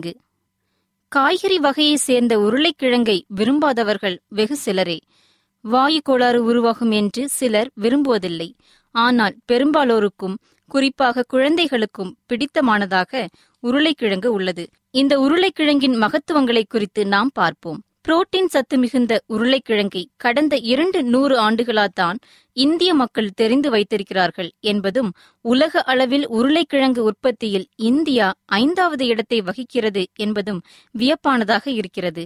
உருளைக்கிழங்கு. காய்கறி வகையைச் சேர்ந்த உருளைக்கிழங்கை விரும்பாதவர்கள் வெகு சிலரே. வாயு கோளாறு உருவாகும் என்று சிலர் விரும்புவதில்லை. ஆனால் பெரும்பாலோருக்கும், குறிப்பாக குழந்தைகளுக்கும் பிடித்தமானதாக உருளைக்கிழங்கு உள்ளது. இந்த உருளைக்கிழங்கின் மகத்துவங்களை குறித்து நாம் பார்ப்போம். புரோட்டீன் சத்து மிகுந்த உருளைக்கிழங்கை கடந்த 200 ஆண்டுகளால்தான் இந்திய மக்கள் தெரிந்து வைத்திருக்கிறார்கள் என்பதும், உலக அளவில் உருளைக்கிழங்கு உற்பத்தியில் இந்தியா 5வது இடத்தை வகிக்கிறது என்பதும் வியப்பானதாக இருக்கிறது.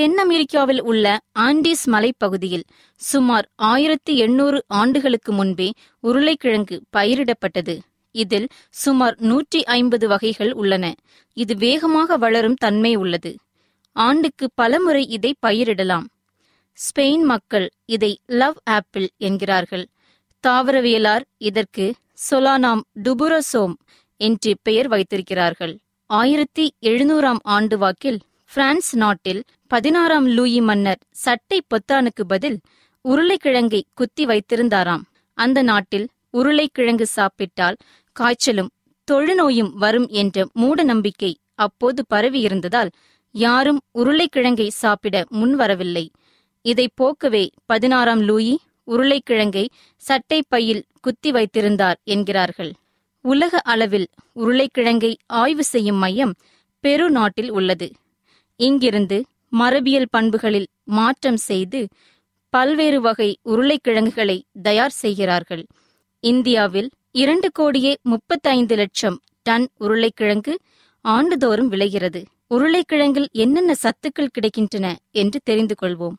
தென் அமெரிக்காவில் உள்ள ஆண்டீஸ் மலைப்பகுதியில் சுமார் 1800 ஆண்டுகளுக்கு முன்பே உருளைக்கிழங்கு பயிரிடப்பட்டது. இதில் சுமார் 150 வகைகள் உள்ளன. இது வேகமாக வளரும் தன்மை உள்ளது. ஆண்டுக்கு பலமுறை இதை பயிரிடலாம். ஸ்பெயின் மக்கள் இதை லவ் ஆப்பிள் என்கிறார்கள். தாவரவியலார் இதற்கு சொலானாம் டுபுரசோம் என்று பெயர் வைத்திருக்கிறார்கள். 1700ஆம் ஆண்டு வாக்கில் பிரான்ஸ் நாட்டில் 16ஆம் லூயி மன்னர் சட்டை பொத்தானுக்கு பதில் உருளைக்கிழங்கை குத்தி வைத்திருந்தாராம். அந்த நாட்டில் உருளைக்கிழங்கு சாப்பிட்டால் காய்ச்சலும் தொழுநோயும் வரும் என்ற மூட நம்பிக்கை அப்போது பரவியிருந்ததால் யாரும் உருளைக்கிழங்கை சாப்பிட முன்வரவில்லை. இதை போக்கவே 16ஆம் லூயி உருளைக்கிழங்கை சட்டை பையில் குத்தி வைத்திருந்தார் என்கிறார்கள். உலக அளவில் உருளைக்கிழங்கை ஆய்வு செய்யும் மையம் பெரு நாட்டில் உள்ளது. இங்கிருந்து மரபியல் பண்புகளில் மாற்றம் செய்து பல்வேறு வகை உருளைக்கிழங்குகளை தயார் செய்கிறார்கள். இந்தியாவில் 2,35,00,000 டன் உருளைக்கிழங்கு ஆண்டுதோறும் விளைகிறது. உருளைக்கிழங்கில் என்னென்ன சத்துக்கள் கிடைக்கின்றன என்று தெரிந்து கொள்வோம்.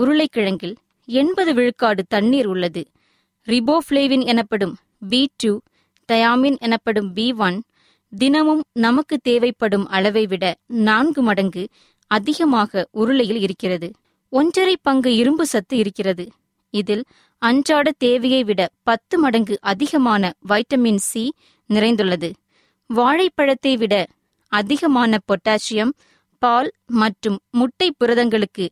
உருளைக்கிழங்கில் 80% தண்ணீர் உள்ளது. ரிபோஃப்ளேவின் எனப்படும் B2, தயாமின் எனப்படும் B1 தினமும் நமக்கு தேவைப்படும் அளவை விட 4 மடங்கு அதிகமாக உருளையில் இருக்கிறது. 1.5 பங்கு இரும்பு சத்து இருக்கிறது. இதில் அன்றாட தேவையை விட 10 மடங்கு அதிகமான வைட்டமின் C நிறைந்துள்ளது. வாழைப்பழத்தை விட அதிகமான பொட்டாசியம், பால் மற்றும் முட்டை புரதங்களுக்கு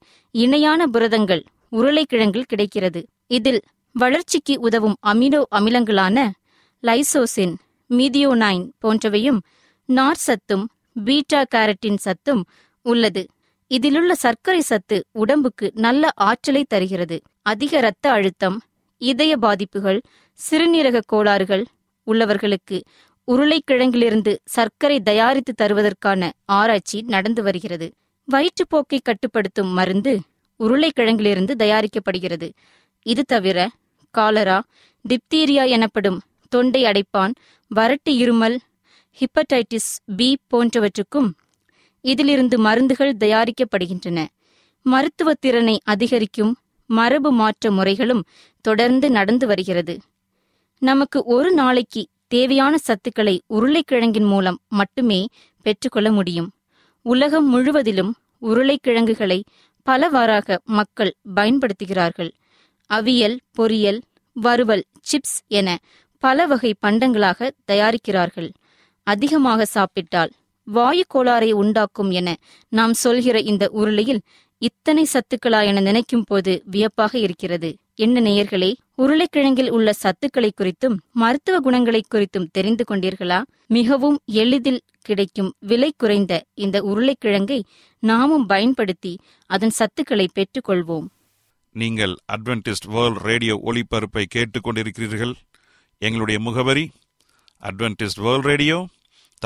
இணையான புரதங்கள் உருளைக்கிழங்கில் கிடைக்கிறது. இதில் வளர்ச்சிக்கு உதவும் அமினோ அமிலங்களான லைசோசின், மீதியோனைன் போன்றவையும் நார் சத்தும் பீட்டா கேரட்டின் சத்தும் உள்ளது. இதிலுள்ள சர்க்கரை சத்து உடம்புக்கு நல்ல ஆற்றலை தருகிறது. அதிக இரத்த அழுத்தம், இதய பாதிப்புகள், சிறுநீரக கோளாறுகள் உள்ளவர்களுக்கு உருளைக்கிழங்கிலிருந்து சர்க்கரை தயாரித்து தருவதற்கான ஆராய்ச்சி நடந்து வருகிறது. வயிற்றுப்போக்கை கட்டுப்படுத்தும் மருந்து உருளைக்கிழங்கிலிருந்து தயாரிக்கப்படுகிறது. இது தவிர காலரா, டிப்தீரியா எனப்படும் தொண்டை அடைப்பான், வறட்டு இருமல், ஹிப்படைட்டிஸ் B போன்றவற்றுக்கும் இதிலிருந்து மருந்துகள் தயாரிக்கப்படுகின்றன. மருத்துவ திறனை அதிகரிக்கும் மரபு மாற்ற முறைகளும் தொடர்ந்து நடந்து வருகிறது. நமக்கு ஒரு நாளைக்கு தேவையான சத்துக்களை உருளைக்கிழங்கின் மூலம் மட்டுமே பெற்றுக்கொள்ள முடியும். உலகம் முழுவதிலும் உருளைக்கிழங்குகளை பலவாறாக மக்கள் பயன்படுத்துகிறார்கள். அவியல், பொரியல், வறுவல், சிப்ஸ் என பல வகை பண்டங்களாக தயாரிக்கிறார்கள். அதிகமாக சாப்பிட்டால் வாயு கோளாறை உண்டாக்கும் என நாம் சொல்கிற இந்த உருளையில் இத்தனை சத்துக்களா என நினைக்கும் போது வியப்பாக இருக்கிறது. என்ன நேயர்களே, உருளைக்கிழங்கில் உள்ள சத்துக்களை குறித்தும் மருத்துவ குணங்களை குறித்தும் தெரிந்து கொண்டீர்களா? மிகவும் எளிதில் கிடைக்கும் விலை குறைந்த இந்த உருளைக்கிழங்கை நாமும் பயன்படுத்தி அதன் சத்துக்களை பெற்றுக்கொள்வோம். நீங்கள் அட்வென்டிஸ்ட் வேர்ல்ட் ரேடியோ ஒலிபரப்பை கேட்டுக்கொண்டிருக்கிறீர்கள். எங்களுடைய முகவரி அட்வென்டிஸ்ட் வேர்ல்ட் ரேடியோ,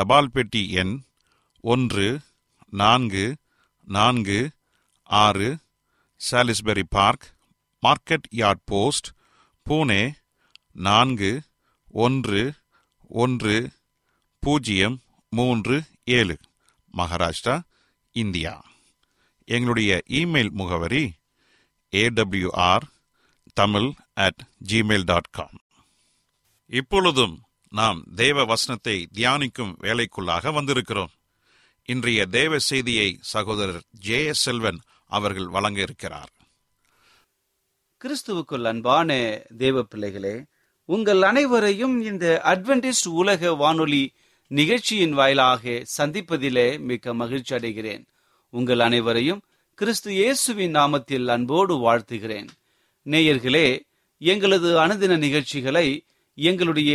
தபால் பெட்டி எண் 1446, Salisbury park, market yard post, Pune 411037, Maharashtra, India. எங்களுடைய இமெயில் முகவரி awr tamil@gmail.com. இப்பொழுதும் நாம் தேவ வசனத்தை தியானிக்கும் வேலைக்குள்ளாக வந்திருக்கிறோம். இன்றைய தேவ செய்தியை சகோதரர் J.S. செல்வன் அவர்கள் வழங்க இருக்கிறார். கிறிஸ்துவுக்குள் அன்பான தேவ பிள்ளைகளே, உங்கள் அனைவரையும் இந்த அட்வென்டிஸ்ட் உலக வானொலி நிகழ்ச்சியின் வாயிலாக சந்திப்பதிலே மிக்க மகிழ்ச்சி அடைகிறேன். உங்கள் அனைவரையும் கிறிஸ்து இயேசுவின் நாமத்தில் அன்போடு வாழ்த்துகிறேன். நேயர்களே, எங்களது அனுதின நிகழ்ச்சிகளை எங்களுடைய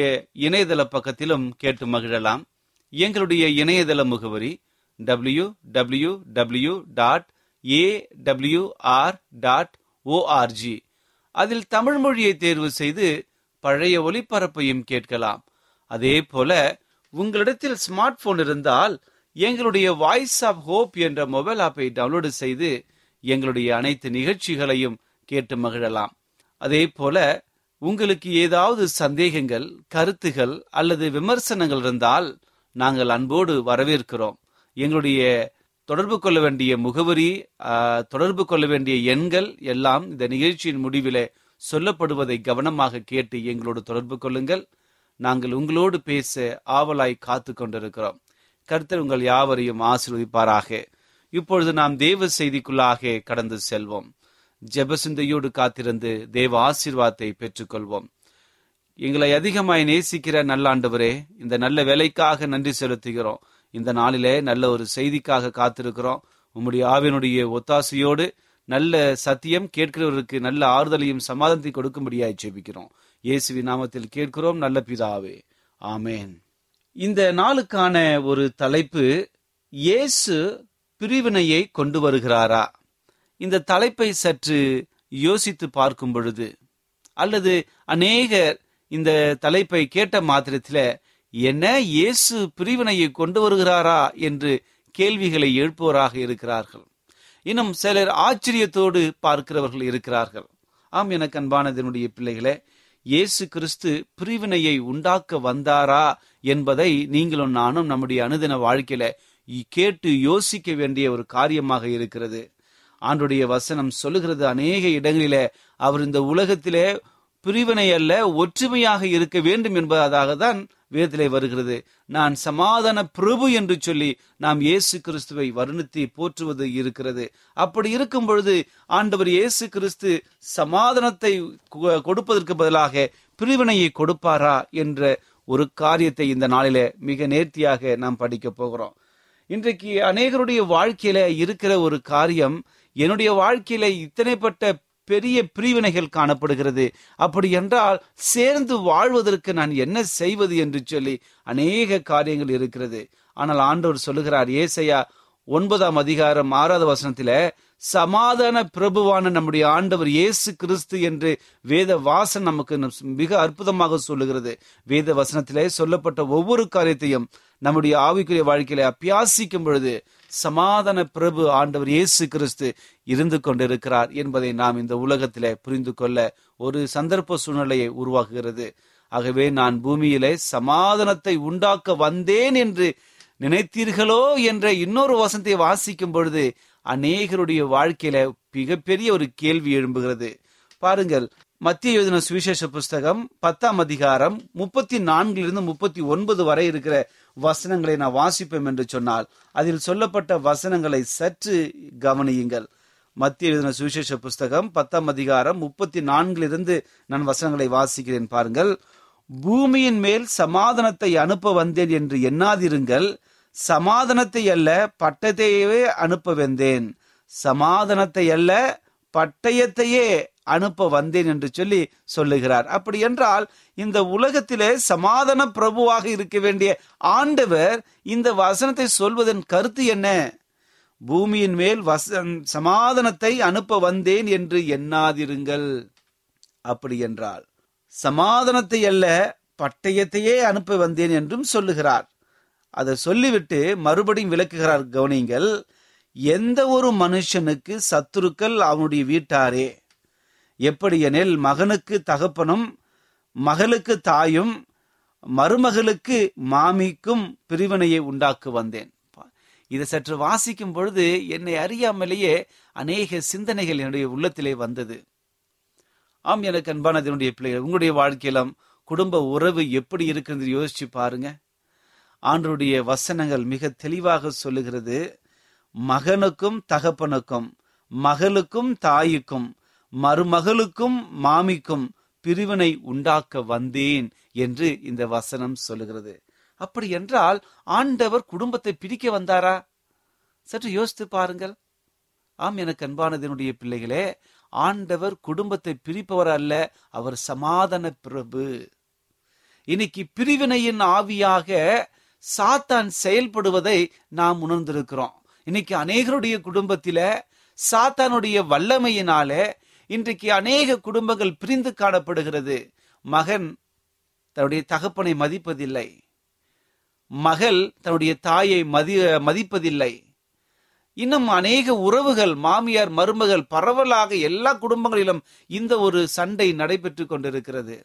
இணையதள பக்கத்திலும் கேட்டு மகிழலாம். எங்களுடைய இணையதள முகவரி www.awr.org. அதில் தமிழ் மொழியை தேர்வு செய்து பழைய ஒலிபரப்பையும் கேட்கலாம். அதே போல உங்களிடத்தில் ஸ்மார்ட் போன் இருந்தால் எங்களுடைய வாய்ஸ் ஆஃப் ஹோப் என்ற மொபைல் ஆப்பை டவுன்லோடு செய்து எங்களுடைய அனைத்து நிகழ்ச்சிகளையும் கேட்டு மகிழலாம். அதே போல உங்களுக்கு ஏதாவது சந்தேகங்கள், கருத்துகள் அல்லது விமர்சனங்கள் இருந்தால் நாங்கள் அன்போடு வரவேற்கிறோம். எங்களுடைய தொடர்பு கொள்ள வேண்டிய முகவரி, தொடர்பு கொள்ள வேண்டிய எண்கள் எல்லாம் இந்த நிகழ்ச்சியின் முடிவிலே சொல்லப்படுவதை கவனமாக கேட்டு எங்களோடு தொடர்பு கொள்ளுங்கள். நாங்கள் உங்களோடு பேச ஆவலாய் காத்து கொண்டிருக்கிறோம். கர்த்தர் உங்கள் யாவரையும் ஆசீர்வதிப்பாராக. இப்பொழுது நாம் தேவ செய்திக்குள்ளாக கடந்து செல்வோம். ஜெபசிந்தையோடு காத்திருந்து தேவ ஆசீர்வாதத்தை பெற்றுக்கொள்வோம். எங்களை அதிகமாய் நேசிக்கிற நல்ல ஆண்டவரே, இந்த நல்ல வேலைக்காக நன்றி செலுத்துகிறோம். இந்த நாளிலே நல்ல ஒரு செய்திக்காக காத்திருக்கிறோம். உம்முடைய ஆவினுடைய ஒத்தாசையோடு நல்ல சத்தியம் கேட்கிறவருக்கு நல்ல ஆறுதலையும் சமாதானத்தை கொடுக்கும்படியாய் ஜெபிக்கிறோம். இயேசுவி நாமத்தில் கேட்கிறோம் நல்ல பிதாவே, ஆமேன். இந்த நாளுக்கான ஒரு தலைப்பு, இயேசு பிரிவினையை கொண்டு வருகிறாரா? இந்த தலைப்பை சற்று யோசித்து பார்க்கும் பொழுது, அல்லது அநேகர் இந்த தலைப்பை கேட்ட மாத்திரத்தில் என்ன இயேசு பிரிவினையை கொண்டு வருகிறாரா என்று கேள்விகளை எழுப்புவராக இருக்கிறார்கள். இன்னும் சிலர் ஆச்சரியத்தோடு பார்க்கிறவர்கள் இருக்கிறார்கள். ஆம், எனக்கு அன்பானதனுடைய பிள்ளைகளே, இயேசு கிறிஸ்து பிரிவினையை உண்டாக்க வந்தாரா என்பதை நீங்களும் நானும் நம்முடைய அனுதின வாழ்க்கையில கேட்டு யோசிக்க வேண்டிய ஒரு காரியமாக இருக்கிறது. ஆண்டுடைய வசனம் சொல்லுகிறது, அநேக இடங்களிலே அவர் இந்த உலகத்திலே பிரிவினை அல்ல ஒற்றுமையாக இருக்க வேண்டும் என்பதாகத்தான் வேதத்திலே வருகிறது. நான் சமாதான பிரபு என்று சொல்லி நாம் இயேசு கிறிஸ்துவை வருணித்து போற்றுவது இருக்கிறது. அப்படி இருக்கும் பொழுது ஆண்டவர் இயேசு கிறிஸ்து சமாதானத்தை கொடுப்பதற்கு பதிலாக பிரிவினையை கொடுப்பாரா என்ற ஒரு காரியத்தை இந்த நாளிலே மிக நேர்த்தியாக நாம் படிக்க போகிறோம். இன்றைக்கு அநேகருடைய வாழ்க்கையில இருக்கிற ஒரு காரியம், என்னுடைய வாழ்க்கையில இத்தனைப்பட்ட பெரிய பிரிவினைகள் காணப்படுகிறது, அப்படி என்றால் சேர்ந்து வாழ்வதற்கு நான் என்ன செய்வது என்று சொல்லி அநேக காரியங்கள் இருக்கிறது. ஆனால் ஆண்டவர் சொல்லுகிறார், ஏசாயா 9:6 சமாதான பிரபுவான நம்முடைய ஆண்டவர் இயேசு கிறிஸ்து என்று வேத வாசன் நமக்கு மிக அற்புதமாக சொல்லுகிறது. வேத வசனத்திலே சொல்லப்பட்ட ஒவ்வொரு காரியத்தையும் நம்முடைய ஆவிக்குரிய வாழ்க்கையில அபியாசிக்கும் பொழுது சமாதான பிரபு ஆண்டவர் இயேசு கிறிஸ்து இருந்து கொண்டிருக்கிறார் என்பதை நாம் இந்த உலகத்திலே புரிந்து கொள்ள ஒரு சந்தர்ப்ப சூழ்நிலையை உருவாக்குகிறது. ஆகவே, நான் பூமியிலே சமாதானத்தை உண்டாக்க வந்தேன் என்று நினைத்தீர்களோ என்ற இன்னொரு வசனத்தை வாசிக்கும் பொழுது அநேகருடைய வாழ்க்கையில மிகப்பெரிய ஒரு கேள்வி எழும்புகிறது. பாருங்கள், மத்திய எழுதின சுவிசேஷ புஸ்தகம் 10:10 34-39 வரை இருக்கிற வசனங்களை நான் வாசிப்பேன் என்று சொன்னால், அதில் சொல்லப்பட்ட வசனங்களை சற்று கவனியுங்கள். மத்திய எழுதின சுவிசேஷ புஸ்தகம் 10:34 நான் வசனங்களை வாசிக்கிறேன். பாருங்கள், பூமியின் மேல் சமாதானத்தை அனுப்ப வந்தேன் என்று எண்ணாதிருங்கள், சமாதானத்தை அல்ல பட்டயத்தையே அனுப்ப வந்தேன், சமாதானத்தை அல்ல பட்டயத்தையே அனுப்ப வந்தேன் என்று சொல்லி சொல்லுகிறார். அப்படி என்றால் இந்த உலகத்திலே சமாதான பிரபுவாக இருக்க வேண்டிய ஆண்டவர் இந்த வசனத்தை சொல்வதன் கருத்து என்ன? பூமியின் மேல் சமாதானத்தை அனுப்ப வந்தேன் என்று எண்ணாதிருங்கள். அப்படி என்றால் சமாதானத்தை அல்ல பட்டயத்தையே அனுப்ப வந்தேன் என்றும் சொல்லுகிறார். அதை சொல்லிவிட்டு மறுபடியும் விளக்குகிறார், கவனிங்கள். எந்த ஒரு மனுஷனுக்கு சத்துருக்கள் அவனுடைய வீட்டாரே, எப்படி எனில் மகனுக்கு தகப்பனும் மகளுக்கு தாயும் மருமகளுக்கு மாமிக்கும் பிரிவினையை உண்டாக்க வந்தேன். இதை சற்று வாசிக்கும் பொழுது என்னை அறியாமலேயே அநேக சிந்தனைகள் என்னுடைய உள்ளத்திலே வந்தது. ஆம், எனக்கு அன்பான என்னுடைய பிள்ளைகள், உங்களுடைய வாழ்க்கையிலும் குடும்ப உறவு எப்படி இருக்கிறது யோசிச்சு பாருங்க. ஆண்டவருடைய வசனங்கள் மிக தெளிவாக சொல்லுகிறது, மகனுக்கும் தகப்பனுக்கும் மகளுக்கும் தாய்க்கும் மருமகளுக்கும் மாமிக்கும் பிரிவினை உண்டாக்க வந்தேன் என்று இந்த வசனம் சொல்லுகிறது. அப்படி என்றால் ஆண்டவர் குடும்பத்தை பிரிக்க வந்தாரா? சற்று யோசித்து பாருங்கள். ஆம், எனக்கு அன்பானதனுடைய பிள்ளைகளே, ஆண்டவர் குடும்பத்தை பிரிப்பவர் அல்ல, அவர் சமாதான பிரபு. இன்னைக்கு பிரிவினையின் ஆவியாக சாத்தான் செயல்படுவதை நாம் உணர்ந்திருக்கிறோம். இன்னைக்கு அநேகருடைய குடும்பத்தில சாத்தானுடைய வல்லமையினாலே இன்றைக்கு அநேக குடும்பங்கள் பிரிந்து காணப்படுகிறது. மகன் தன்னுடைய தகப்பனை மதிப்பதில்லை, மகள் தன்னுடைய தாயை மதிப்பதில்லை. இன்னும் அநேக உறவுகள், மாமியார் மருமகள் பரவலாக எல்லா குடும்பங்களிலும் இந்த ஒரு சண்டை நடைபெற்று கொண்டிருக்கிறது.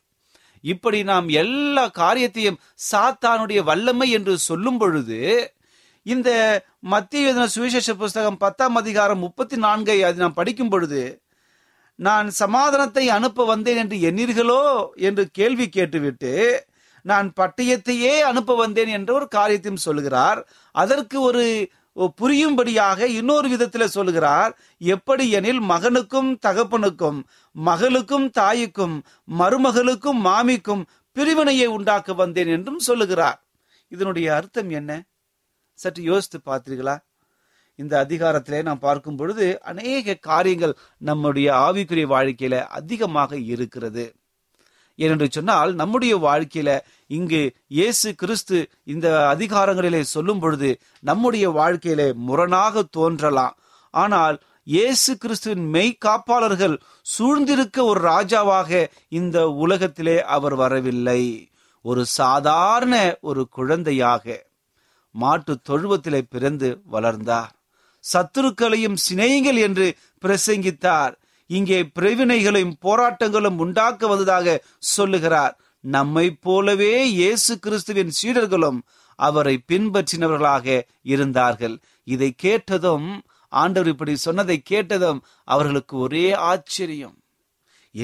இப்படி நாம் எல்லா காரியத்தையும் சாத்தானுடைய வல்லமை என்று சொல்லும் பொழுது இந்த மத்தேயு சுவிசேஷ புஸ்தகம் 10ஆம் அதிகாரம் 34 அது நாம் படிக்கும் பொழுது, நான் சமாதானத்தை அனுப்ப வந்தேன் என்று எண்ணீர்களோ என்று கேள்வி கேட்டுவிட்டு நான் பட்டயத்தையே அனுப்ப வந்தேன் என்ற ஒரு காரியத்தையும் சொல்கிறார். அதற்கு ஒரு புரியும்படியாக இன்னொரு விதத்துல சொல்கிறார். எப்படி எனில், மகனுக்கும் தகப்பனுக்கும், மகளுக்கும் தாய்க்கும், மருமகளுக்கும் மாமிக்கும் பிரிவினையை உண்டாக்க வந்தேன் என்றும் சொல்லுகிறார். இதனுடைய அர்த்தம் என்ன? சற்று யோசித்து பார்த்தீர்களா? இந்த அதிகாரத்திலே நாம் பார்க்கும் பொழுது அநேக காரியங்கள் நம்முடைய ஆவிக்குரிய வாழ்க்கையில அதிகமாக இருக்கிறது. ஏனென்று சொன்னால், நம்முடைய வாழ்க்கையில இங்கு இயேசு கிறிஸ்து இந்த அதிகாரங்களிலே சொல்லும் பொழுது நம்முடைய வாழ்க்கையிலே முரணாக தோன்றலாம். ஆனால் இயேசு கிறிஸ்துவின் மெய்காப்பாளர்கள் சூழ்ந்திருக்க ஒரு ராஜாவாக இந்த உலகத்திலே அவர் வரவில்லை. ஒரு சாதாரண ஒரு குழந்தையாக மாட்டு தொழுவத்திலே பிறந்து வளர்ந்தார். சத்துருக்களையும் சிநேகிகள் என்று பிரசங்கித்தார். இங்கே பிரிவினைகளையும் போராட்டங்களும் உண்டாக்க வந்ததாக சொல்லுகிறார். நம்மை போலவே இயேசு கிறிஸ்துவின் சீடர்களும் அவரை பின்பற்றினவர்களாக இருந்தார்கள். இதை கேட்டதும், ஆண்டவர் இப்படி சொன்னதை கேட்டதும் அவர்களுக்கு ஒரே ஆச்சரியம்.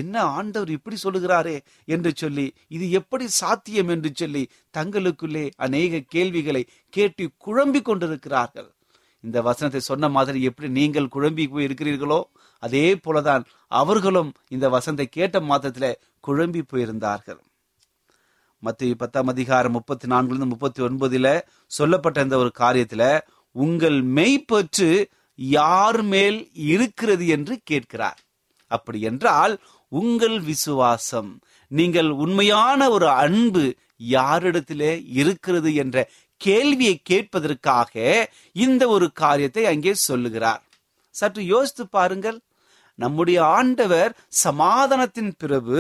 என்ன ஆண்டவர் இப்படி சொல்லுகிறாரே என்று சொல்லி, இது எப்படி சாத்தியம் என்று சொல்லி தங்களுக்குள்ளே அநேக கேள்விகளை கேட்டு குழம்பிக் கொண்டிருக்கிறார்கள். இந்த வசனத்தை சொன்ன மாதிரி எப்படி நீங்கள் குழம்பி போய் இருக்கிறீர்களோ, அதே போலதான் அவர்களும் இந்த வசனத்தை கேட்ட மாத்திரத்திலே குழம்பி போயிருந்தார்கள். மத்தேயு 10ஆம் அதிகாரம் 34-39 சொல்லப்பட்ட இந்த ஒரு காரியத்துல, உங்கள் மெய்ப்பற்று யார் மேல் இருக்கிறது என்று கேட்கிறார். அப்படி என்றால் உங்கள் விசுவாசம், நீங்கள் உண்மையான ஒரு அன்பு யாரிடத்திலே இருக்கிறது என்ற கேள்வியை கேட்பதற்காக இந்த ஒரு காரியத்தை அங்கே சொல்லுகிறார். சற்று யோசித்து பாருங்கள். நம்முடைய ஆண்டவர் சமாதானத்தின் பிரபு,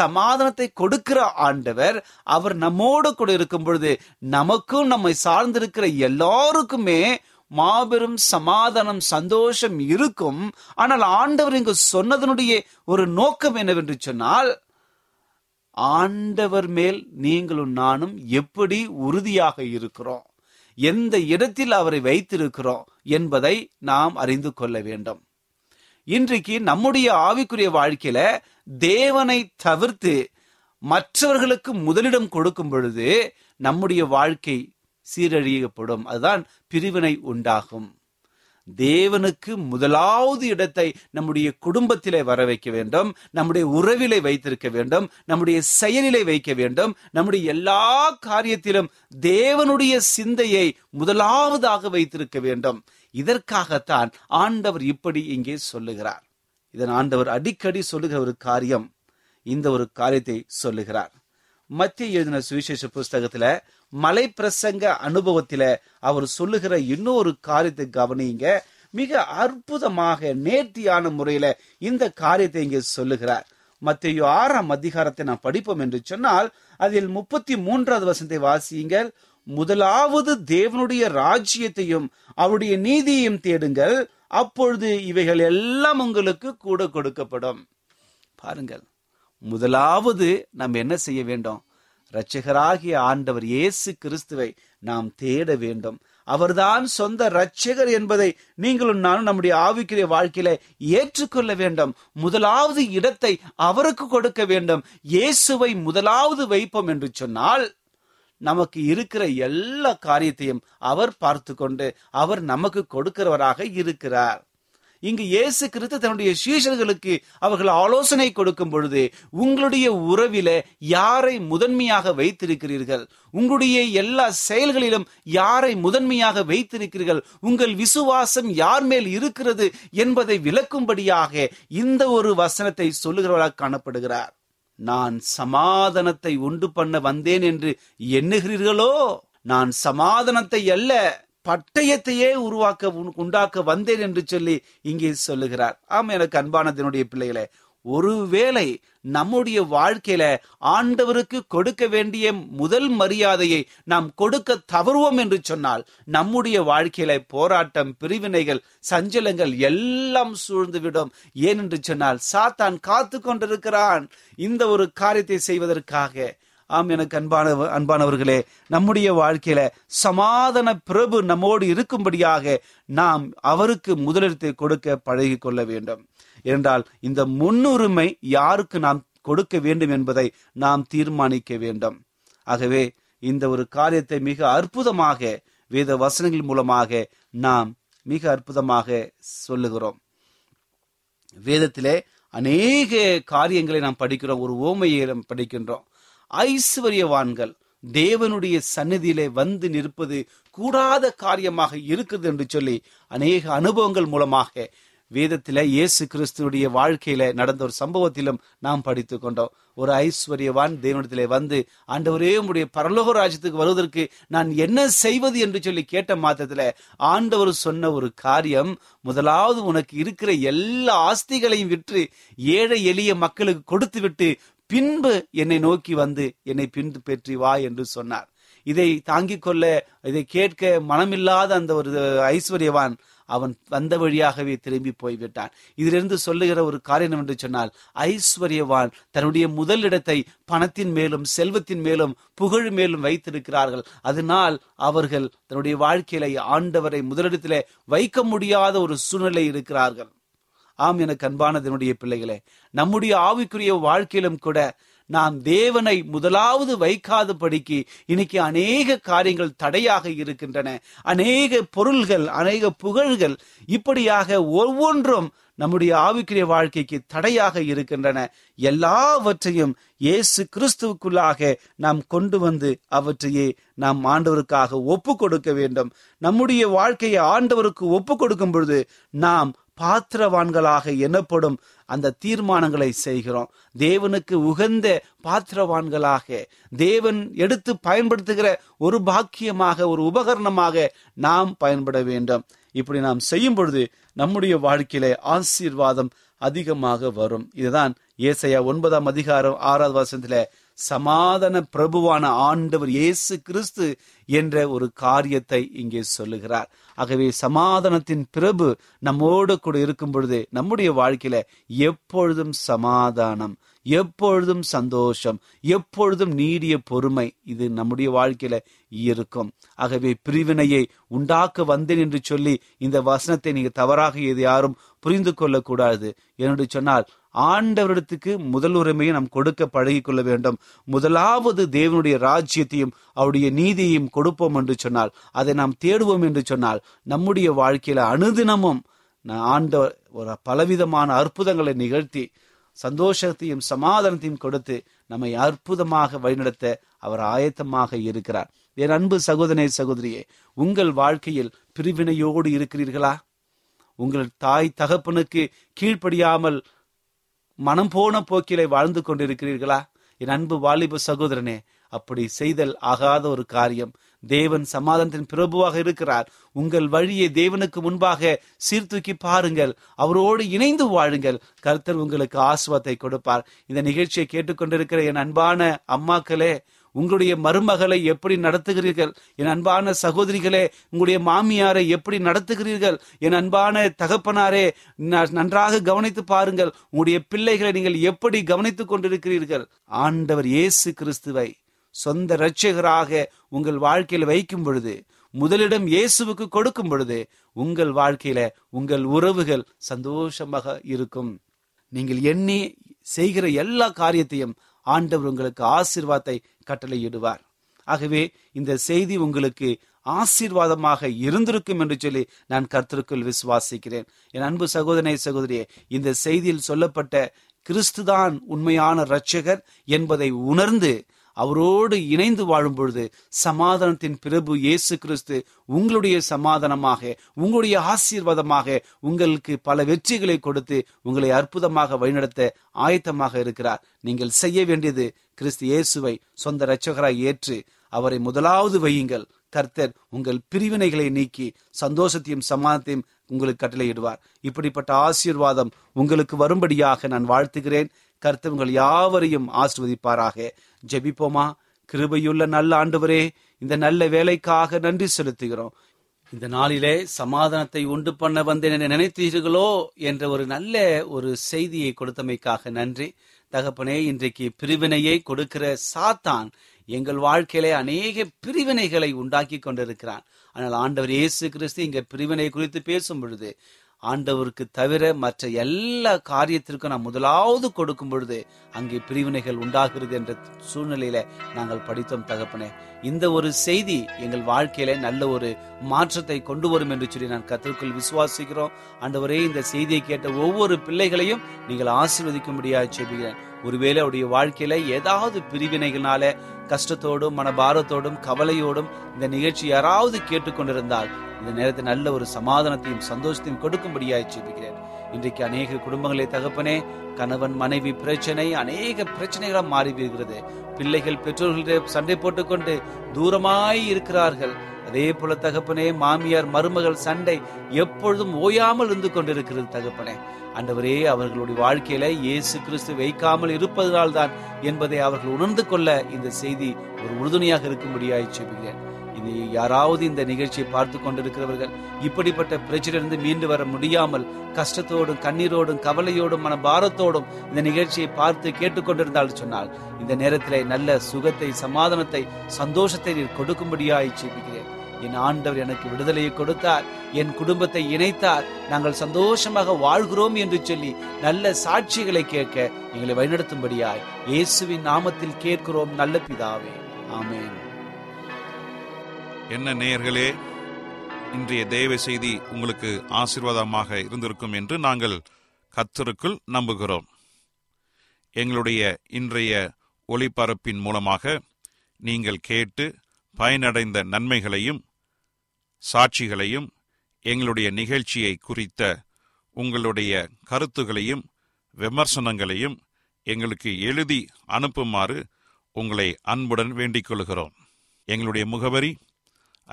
சமாதானத்தை கொடுக்கிற ஆண்டவர். அவர் நம்மோடு கூட இருக்கும் பொழுது நமக்கும் நம்மை சார்ந்திருக்கிற எல்லாருக்குமே மாபெரும் சமாதானம், சந்தோஷம் இருக்கும். ஆனால் ஆண்டவர் இங்கு சொன்னதனுடைய ஒரு நோக்கம் என்னவென்று சொன்னால், ஆண்டவர் மேல் நீங்களும் நானும் எப்படி உறுதியாக இருக்கிறோம், எந்த இடத்தில் அவரை வைத்திருக்கிறோம் என்பதை நாம் அறிந்து கொள்ள வேண்டும். இன்றைக்கு நம்முடைய ஆவிக்குரிய வாழ்க்கையில தேவனை தவிர்த்து மற்றவர்களுக்கு முதலிடம் கொடுக்கும் பொழுது நம்முடைய வாழ்க்கை சீரழியப்படும். அதுதான் பிரிவினை உண்டாகும். தேவனுக்கு முதலாவது இடத்தை நம்முடைய குடும்பத்திலே வர வைக்க வேண்டும், நம்முடைய உறவிலே வைத்திருக்க வேண்டும், நம்முடைய செயலிலே வைக்க வேண்டும். நம்முடைய எல்லா காரியத்திலும் தேவனுடைய சிந்தையை முதலாவதாக வைத்திருக்க வேண்டும். இதற்காகத்தான் ஆண்டவர் இப்படி இங்கே சொல்லுகிறார். இதன் ஆண்டவர் அடிக்கடி சொல்லுகிற ஒரு காரியம், இந்த ஒரு காரியத்தை சொல்லுகிறார். மத்தேயு எழுதின சுவிசேஷ புஸ்தகத்துல மலை பிரசங்க அனுபவத்தில அவர் சொல்லுகிற இன்னொரு காரியத்தை கவனிங்க. மிக அற்புதமாக நேர்த்தியான முறையில இந்த காரியத்தை இங்கே சொல்லுகிறார். மத்தேயு 6ஆம் அதிகாரத்தை நாம் படிப்போம் என்று சொன்னால், அதில் 33ஆவது வசனத்தை வாசியுங்கள். முதலாவது தேவனுடைய ராஜ்யத்தையும் அவருடைய நீதியையும் தேடுங்கள், அப்பொழுது இவைகள் எல்லாம் உங்களுக்கு கூட கொடுக்கப்படும். பாருங்கள், முதலாவது நாம் என்ன செய்ய வேண்டும்? இரட்சகராகிய ஆண்டவர் இயேசு கிறிஸ்துவை நாம் தேட வேண்டும். அவர்தான் சொந்த இரட்சகர் என்பதை நீங்களும் நானும் நம்முடைய ஆவிக்குரிய வாழ்க்கையில ஏற்றுக்கொள்ள வேண்டும். முதலாவது இடத்தை அவருக்கு கொடுக்க வேண்டும். இயேசுவை முதலாவது வைப்போம் என்று சொன்னால் நமக்கு இருக்கிற எல்லா காரியத்தையும் அவர் பார்த்து கொண்டு அவர் நமக்கு கொடுக்கிறவராக இருக்கிறார். இங்கு இயேசு கிறிஸ்து தன்னுடைய சீஷர்களுக்கு அவர்கள் ஆலோசனை கொடுக்கும் பொழுது, உங்களுடைய உறவில யாரை முதன்மையாக வைத்திருக்கிறீர்கள், உங்களுடைய எல்லா செயல்களிலும் யாரை முதன்மையாக வைத்திருக்கிறீர்கள், உங்கள் விசுவாசம் யார் மேல் இருக்கிறது என்பதை விளக்கும்படியாக இந்த ஒரு வசனத்தை சொல்லுகிறவராக காணப்படுகிறார். நான் சமாதானத்தை உண்டு பண்ண வந்தேன் என்று எண்ணுகிறீர்களோ, நான் சமாதானத்தை அல்ல பட்டயத்தையே உண்டாக்க வந்தேன் என்று சொல்லி இங்கே சொல்லுகிறார். ஆம், எனக்கு அன்பானதனுடைய பிள்ளைகளே, ஒருவேளை நம்முடைய வாழ்க்கையில ஆண்டவருக்கு கொடுக்க வேண்டிய முதல் மரியாதையை நாம் கொடுக்க தவறுவோம் என்று சொன்னால் நம்முடைய வாழ்க்கையில போராட்டம், பிரிவினைகள், சஞ்சலங்கள் எல்லாம் சூழ்ந்துவிடும். ஏன் என்று சொன்னால் சாத்தான் காத்து கொண்டிருக்கிறான் இந்த ஒரு காரியத்தை செய்வதற்காக. ஆம், எனக்கு அன்பானவர்களே, நம்முடைய வாழ்க்கையில சமாதான பிரபு நம்மோடு இருக்கும்படியாக நாம் அவருக்கு முதலிடத்தை கொடுக்க பழகி கொள்ள வேண்டும். என்றால் இந்த முன்னுரிமை யாருக்கு நாம் கொடுக்க வேண்டும் என்பதை நாம் தீர்மானிக்க வேண்டும். ஆகவே இந்த ஒரு காரியத்தை மிக அற்புதமாக வேத வசனங்கள் மூலமாக நாம் மிக அற்புதமாக சொல்லுகிறோம். வேதத்திலே அநேக காரியங்களை நாம் படிக்கிறோம். ஒரு ஓமையை நாம் படிக்கின்றோம். ஐஸ்வர்யவான்கள் தேவனுடைய சந்நிதியிலே வந்து நிற்பது கூடாத காரியமாக இருக்குது என்று சொல்லி அநேக அனுபவங்கள் மூலமாக வேதத்தில இயேசு கிறிஸ்துடைய வாழ்க்கையில நடந்த ஒரு சம்பவத்திலும் நாம் படித்து கொண்டோம். ஒரு ஐஸ்வர்யவான் தேவனிடத்திலே வந்து, ஆண்டவரே, உம்முடைய பரலோக ராஜ்யத்துக்கு வருவதற்கு நான் என்ன செய்வது என்று சொல்லி கேட்ட மாத்திரத்துல ஆண்டவர் சொன்ன ஒரு காரியம், முதலாவது உனக்கு இருக்கிற எல்லா ஆஸ்திகளையும் விற்று ஏழை எளிய மக்களுக்கு கொடுத்து விட்டு பின்பு என்னை நோக்கி வந்து என்னை பின்பு பெற்றி வா என்று சொன்னார். இதை தாங்கிக் கொள்ள, இதை கேட்க மனமில்லாத அந்த ஒரு ஐஸ்வர்யவான் அவன் வந்த வழியாகவே திரும்பி போய்விட்டான். இதிலிருந்து சொல்லுகிற ஒரு காரியம் என்று சொன்னால், ஐஸ்வர்யவான் தன்னுடைய முதலிடத்தை பணத்தின் மேலும், செல்வத்தின் மேலும், புகழ் மேலும் வைத்திருக்கிறார்கள். அதனால் அவர்கள் தன்னுடைய வாழ்க்கையில ஆண்டவரை முதலிடத்திலே வைக்க முடியாத ஒரு சூழ்நிலை இருக்கிறார்கள். ஆம், எனக்கு அன்பானதனுடைய பிள்ளைகளே, நம்முடைய ஆவிக்குரிய வாழ்க்கையிலும் கூட நாம் தேவனை முதலாவது வைக்காத படிக்கு இன்னைக்கு அநேக காரியங்கள் தடையாக இருக்கின்றன. அநேக பொருள்கள், அநேக புகழ்கள், இப்படியாக ஒவ்வொன்றும் நம்முடைய ஆவிக்குரிய வாழ்க்கைக்கு தடையாக இருக்கின்றன. எல்லாவற்றையும் இயேசு கிறிஸ்துவுக்குள்ளாக நாம் கொண்டு வந்து அவற்றையே நாம் ஆண்டவருக்காக ஒப்பு கொடுக்க வேண்டும். நம்முடைய வாழ்க்கையை ஆண்டவருக்கு ஒப்பு கொடுக்கும் பொழுது நாம் பாத்திரவான்களாக எனப்படும் அந்த தீர்மானங்களை செய்கிறோம். தேவனுக்கு உகந்த பாத்திரவான்களாக, தேவன் எடுத்து பயன்படுத்துகிற ஒரு பாக்கியமாக, ஒரு உபகரணமாக நாம் பயன்பட வேண்டும். இப்படி நாம் செய்யும் பொழுது நம்முடைய வாழ்க்கையில ஆசீர்வாதம் அதிகமாக வரும். இதுதான் ஏசாயா 9:6 சமாதான பிரபுவான ஆண்டவர் இயேசு கிறிஸ்து என்ற ஒரு காரியத்தை இங்கே சொல்லுகிறார். ஆகவே சமாதானத்தின் பிரபு நம்மோடு கூட இருக்கும் பொழுது நம்முடைய வாழ்க்கையில எப்பொழுதும் சமாதானம், எப்பொழுதும் சந்தோஷம், எப்பொழுதும் நீடிய பொறுமை இது நம்முடைய வாழ்க்கையில இருக்கும். ஆகவே பிரிவினையை உண்டாக்க வந்தேன் என்று சொல்லி இந்த வசனத்தை நீங்க தவறாக இது யாரும் புரிந்து கொள்ளக்கூடாது. என்று சொன்னால் ஆண்டவரிடத்துக்கு முதல் உரிமையை நாம் கொடுக்க பழகிக்கொள்ள வேண்டும். முதலாவது தேவனுடைய ராஜ்யத்தையும் அவருடைய நீதியையும் கொடுப்போம் என்று சொன்னால், அதை நாம் தேடுவோம் என்று சொன்னால், நம்முடைய வாழ்க்கையில அனுதினமும் ஆண்டவர் ஒரு பலவிதமான அற்புதங்களை நிகழ்த்தி சந்தோஷத்தையும் சமாதானத்தையும் கொடுத்து நம்மை அற்புதமாக வழிநடத்த அவர் ஆயத்தமாக இருக்கிறார். என் அன்பு சகோதரனே, சகோதரியே, உங்கள் வாழ்க்கையில் பிரிவினையோடு இருக்கிறீர்களா? உங்கள் தாய் தகப்பனுக்கு கீழ்ப்படியாமல் மனம் போன போக்கிலே வாழ்ந்து கொண்டிருக்கிறீர்களா? என் அன்பு வாலிப சகோதரனே, அப்படி செய்தல் ஆகாத ஒரு காரியம். தேவன் சமாதானத்தின் பிரபுவாக இருக்கிறார். உங்கள் வழியை தேவனுக்கு முன்பாக சீர்தூக்கி பாருங்கள். அவரோடு இணைந்து வாழுங்கள். கர்த்தர் உங்களுக்கு ஆசீர்வாதத்தை கொடுப்பார். இந்த நிகழ்ச்சியை கேட்டுக்கொண்டிருக்கிற என் அன்பான அம்மாக்களே, உங்களுடைய மருமகளை எப்படி நடத்துகிறீர்கள்? என் அன்பான சகோதரிகளே, உங்களுடைய மாமியாரை எப்படி நடத்துகிறீர்கள்? என் அன்பான தகப்பனாரே, நன்றாக கவனித்து பாருங்கள். உங்களுடைய பிள்ளைகளை நீங்கள் எப்படி கவனித்துக் கொண்டிருக்கிறீர்கள்? ஆண்டவர் இயேசு கிறிஸ்துவை சொந்த இரட்சகராக உங்கள் வாழ்க்கையில் வைக்கும் பொழுது, முதலிடம் இயேசுவுக்கு கொடுக்கும் பொழுது, உங்கள் வாழ்க்கையில உங்கள் உறவுகள் சந்தோஷமாக இருக்கும். நீங்கள் எண்ணி செய்கிற எல்லா காரியத்தையும் ஆண்டவர் உங்களுக்கு ஆசீர்வாதத்தை கட்டளையிடுவார். ஆகவே இந்த செய்தி உங்களுக்கு ஆசீர்வாதமாக இருந்திருக்கும் என்று சொல்லி நான் கர்த்தருக்குள் விசுவாசிக்கிறேன். என் அன்பு சகோதரனே, சகோதரியே, இந்த செய்தியில் சொல்லப்பட்ட கிறிஸ்துதான் உண்மையான இரட்சகர் என்பதை உணர்ந்து அவரோடு இணைந்து வாழும் பொழுது சமாதானத்தின் பிரபு இயேசு கிறிஸ்து உங்களுடைய சமாதானமாக, உங்களுடைய ஆசீர்வாதமாக, உங்களுக்கு பல வெற்றிகளை கொடுத்து உங்களை அற்புதமாக வழிநடத்த ஆயத்தமாக இருக்கிறார். நீங்கள் செய்ய வேண்டியது கிறிஸ்து இயேசுவை சொந்த இரட்சகராய் ஏற்று அவரை முதலாவது வையுங்கள். கர்த்தர் உங்கள் பிரிவினைகளை நீக்கி சந்தோஷத்தையும் சமாதானத்தையும் உங்களுக்கு கட்டளையிடுவார். இப்படிப்பட்ட ஆசீர்வாதம் உங்களுக்கு வரும்படியாக நான் வாழ்த்துகிறேன். கர்த்தர் உங்கள் யாவரையும் ஆசீர்வதிப்பாராக. ஜெபிப்போமா. கிருபையுள்ள நல்ல ஆண்டவரே, இந்த நல்ல வேலைக்காக நன்றி செலுத்துகிறோம். இந்த நாளிலே சமாதானத்தை உண்டு பண்ண வந்து என்னை நினைத்தீர்களோ என்ற ஒரு நல்ல ஒரு செய்தியை கொடுத்தமைக்காக நன்றி தகப்பனே. இன்றைக்கு பிரிவினையை கொடுக்கிற சாத்தான் எங்கள் வாழ்க்கையிலே அநேக பிரிவினைகளை உண்டாக்கி கொண்டிருக்கிறான். ஆனால் ஆண்டவர் இயேசு கிறிஸ்து இங்கே பிரிவினை குறித்து பேசும் பொழுது ஆண்டவருக்கு தவிர மற்ற எல்லா காரியத்திற்கும் நாம் முதலாவது கொடுக்கும் பொழுது அங்கே பிரிவினைகள் உண்டாகிறது என்ற சூழ்நிலையில நாங்கள் படித்தோம் தகப்பனே. இந்த ஒரு செய்தி எங்கள் வாழ்க்கையில நல்ல ஒரு மாற்றத்தை கொண்டு வரும் என்று சொல்லி நான் கர்த்தருக்குள் விசுவாசிக்கிறோம். ஆண்டவரே, இந்த செய்தியை கேட்ட ஒவ்வொரு பிள்ளைகளையும் நீங்கள் ஆசீர்வதிக்கும்படியாக ஜெபிக்கிறேன். ஒருவேளை அவருடைய வாழ்க்கையில ஏதாவது பிரிவினைகளால கஷ்டத்தோடும் மனபாரத்தோடும் கவலையோடும் இந்த நிகழ்ச்சி யாராவது கேட்டுக்கொண்டிருந்தால் இந்த நேரத்தில் நல்ல ஒரு சமாதானத்தையும் சந்தோஷத்தையும் கொடுக்கும்படியாக ஜெபிக்கிறேன். இன்றைக்கு அநேக குடும்பங்களே தகப்பனே, கணவன் மனைவி பிரச்சனை அநேக பிரச்சனைகளாக மாறிவிடுகிறது. பிள்ளைகள் பெற்றோர்களே சண்டை போட்டுக்கொண்டு தூரமாய் இருக்கிறார்கள். அதே போல தகப்பனே, மாமியார் மருமகள் சண்டை எப்பொழுதும் ஓயாமல் இருந்து கொண்டிருக்கிறது தகப்பனே. ஆண்டவரே, அவர்களுடைய வாழ்க்கையில இயேசு கிறிஸ்து வைக்காமல் இருப்பதனால்தான் என்பதை அவர்கள் உணர்ந்து கொள்ள இந்த செய்தி ஒரு உறுதுணையாக இருக்கும்படியாக ஜெபிக்கிறேன். யாராவது இந்த நிகழ்ச்சியை பார்த்து கொண்டிருக்கிறவர்கள் இப்படிப்பட்ட பிரச்சனையிலிருந்து மீண்டு வர முடியாமல் கஷ்டத்தோடும் கண்ணீரோடும் கவலையோடும் மன பாரத்தோடும் இந்த நிகழ்ச்சியை பார்த்து கேட்டுக்கொண்டிருந்தால் சொன்னால் இந்த நேரத்திலே நல்ல சுகத்தை சமாதானத்தை சந்தோஷத்தை நீர் கொடுக்கும்படியாய் ஜெபிக்கிறேன். என் ஆண்டவர் எனக்கு விடுதலையை கொடுத்தார், என் குடும்பத்தை இணைத்தார், நாங்கள் சந்தோஷமாக வாழ்கிறோம் என்று சொல்லி நல்ல சாட்சிகளை கேட்க எங்களை வழிநடத்தும்படியாய் இயேசுவின் நாமத்தில் கேட்கிறோம் நல்ல பிதாவே, ஆமென். என்ன நேயர்களே, இன்றைய தேவ செய்தி உங்களுக்கு ஆசீர்வாதமாக இருந்திருக்கும் என்று நாங்கள் கர்த்தருக்குள் நம்புகிறோம். எங்களுடைய இன்றைய ஒளிபரப்பின் மூலமாக நீங்கள் கேட்டு பயனடைந்த நன்மைகளையும் சாட்சிகளையும் எங்களுடைய நிகழ்ச்சியை குறித்த உங்களுடைய கருத்துகளையும் விமர்சனங்களையும் எங்களுக்கு எழுதி அனுப்புமாறு உங்களை அன்புடன் வேண்டிக் கொள்கிறோம். எங்களுடைய முகவரி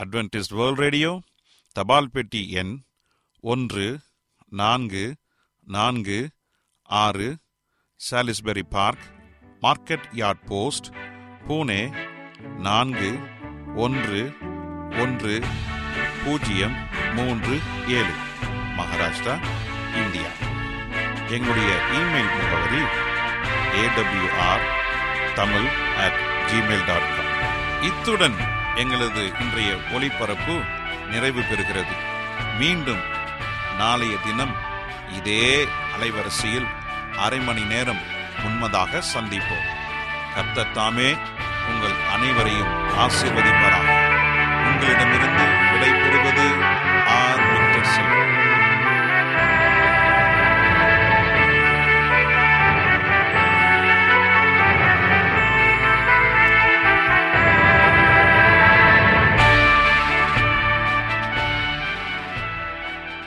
அட்வென்டிஸ்ட் வேர்ல்ட் ரேடியோ, தபால் பெட்டி எண் 1446, Salisbury park, market yard post, Pune 411037, Maharashtra, India. எங்களுடைய இமெயில் முகவரி awr tamil@gmail.com. இத்துடன் எங்களது இன்றைய ஒளிபரப்பு நிறைவு பெறுகிறது. மீண்டும் நாளைய தினம் இதே அலைவரிசையில் அரை மணி நேரம் முன்னதாக சந்திப்போம். கர்த்தர் தாமே உங்கள் அனைவரையும் ஆசீர்வதிப்பாராக. உங்களிடமிருந்து விடை பெறுவது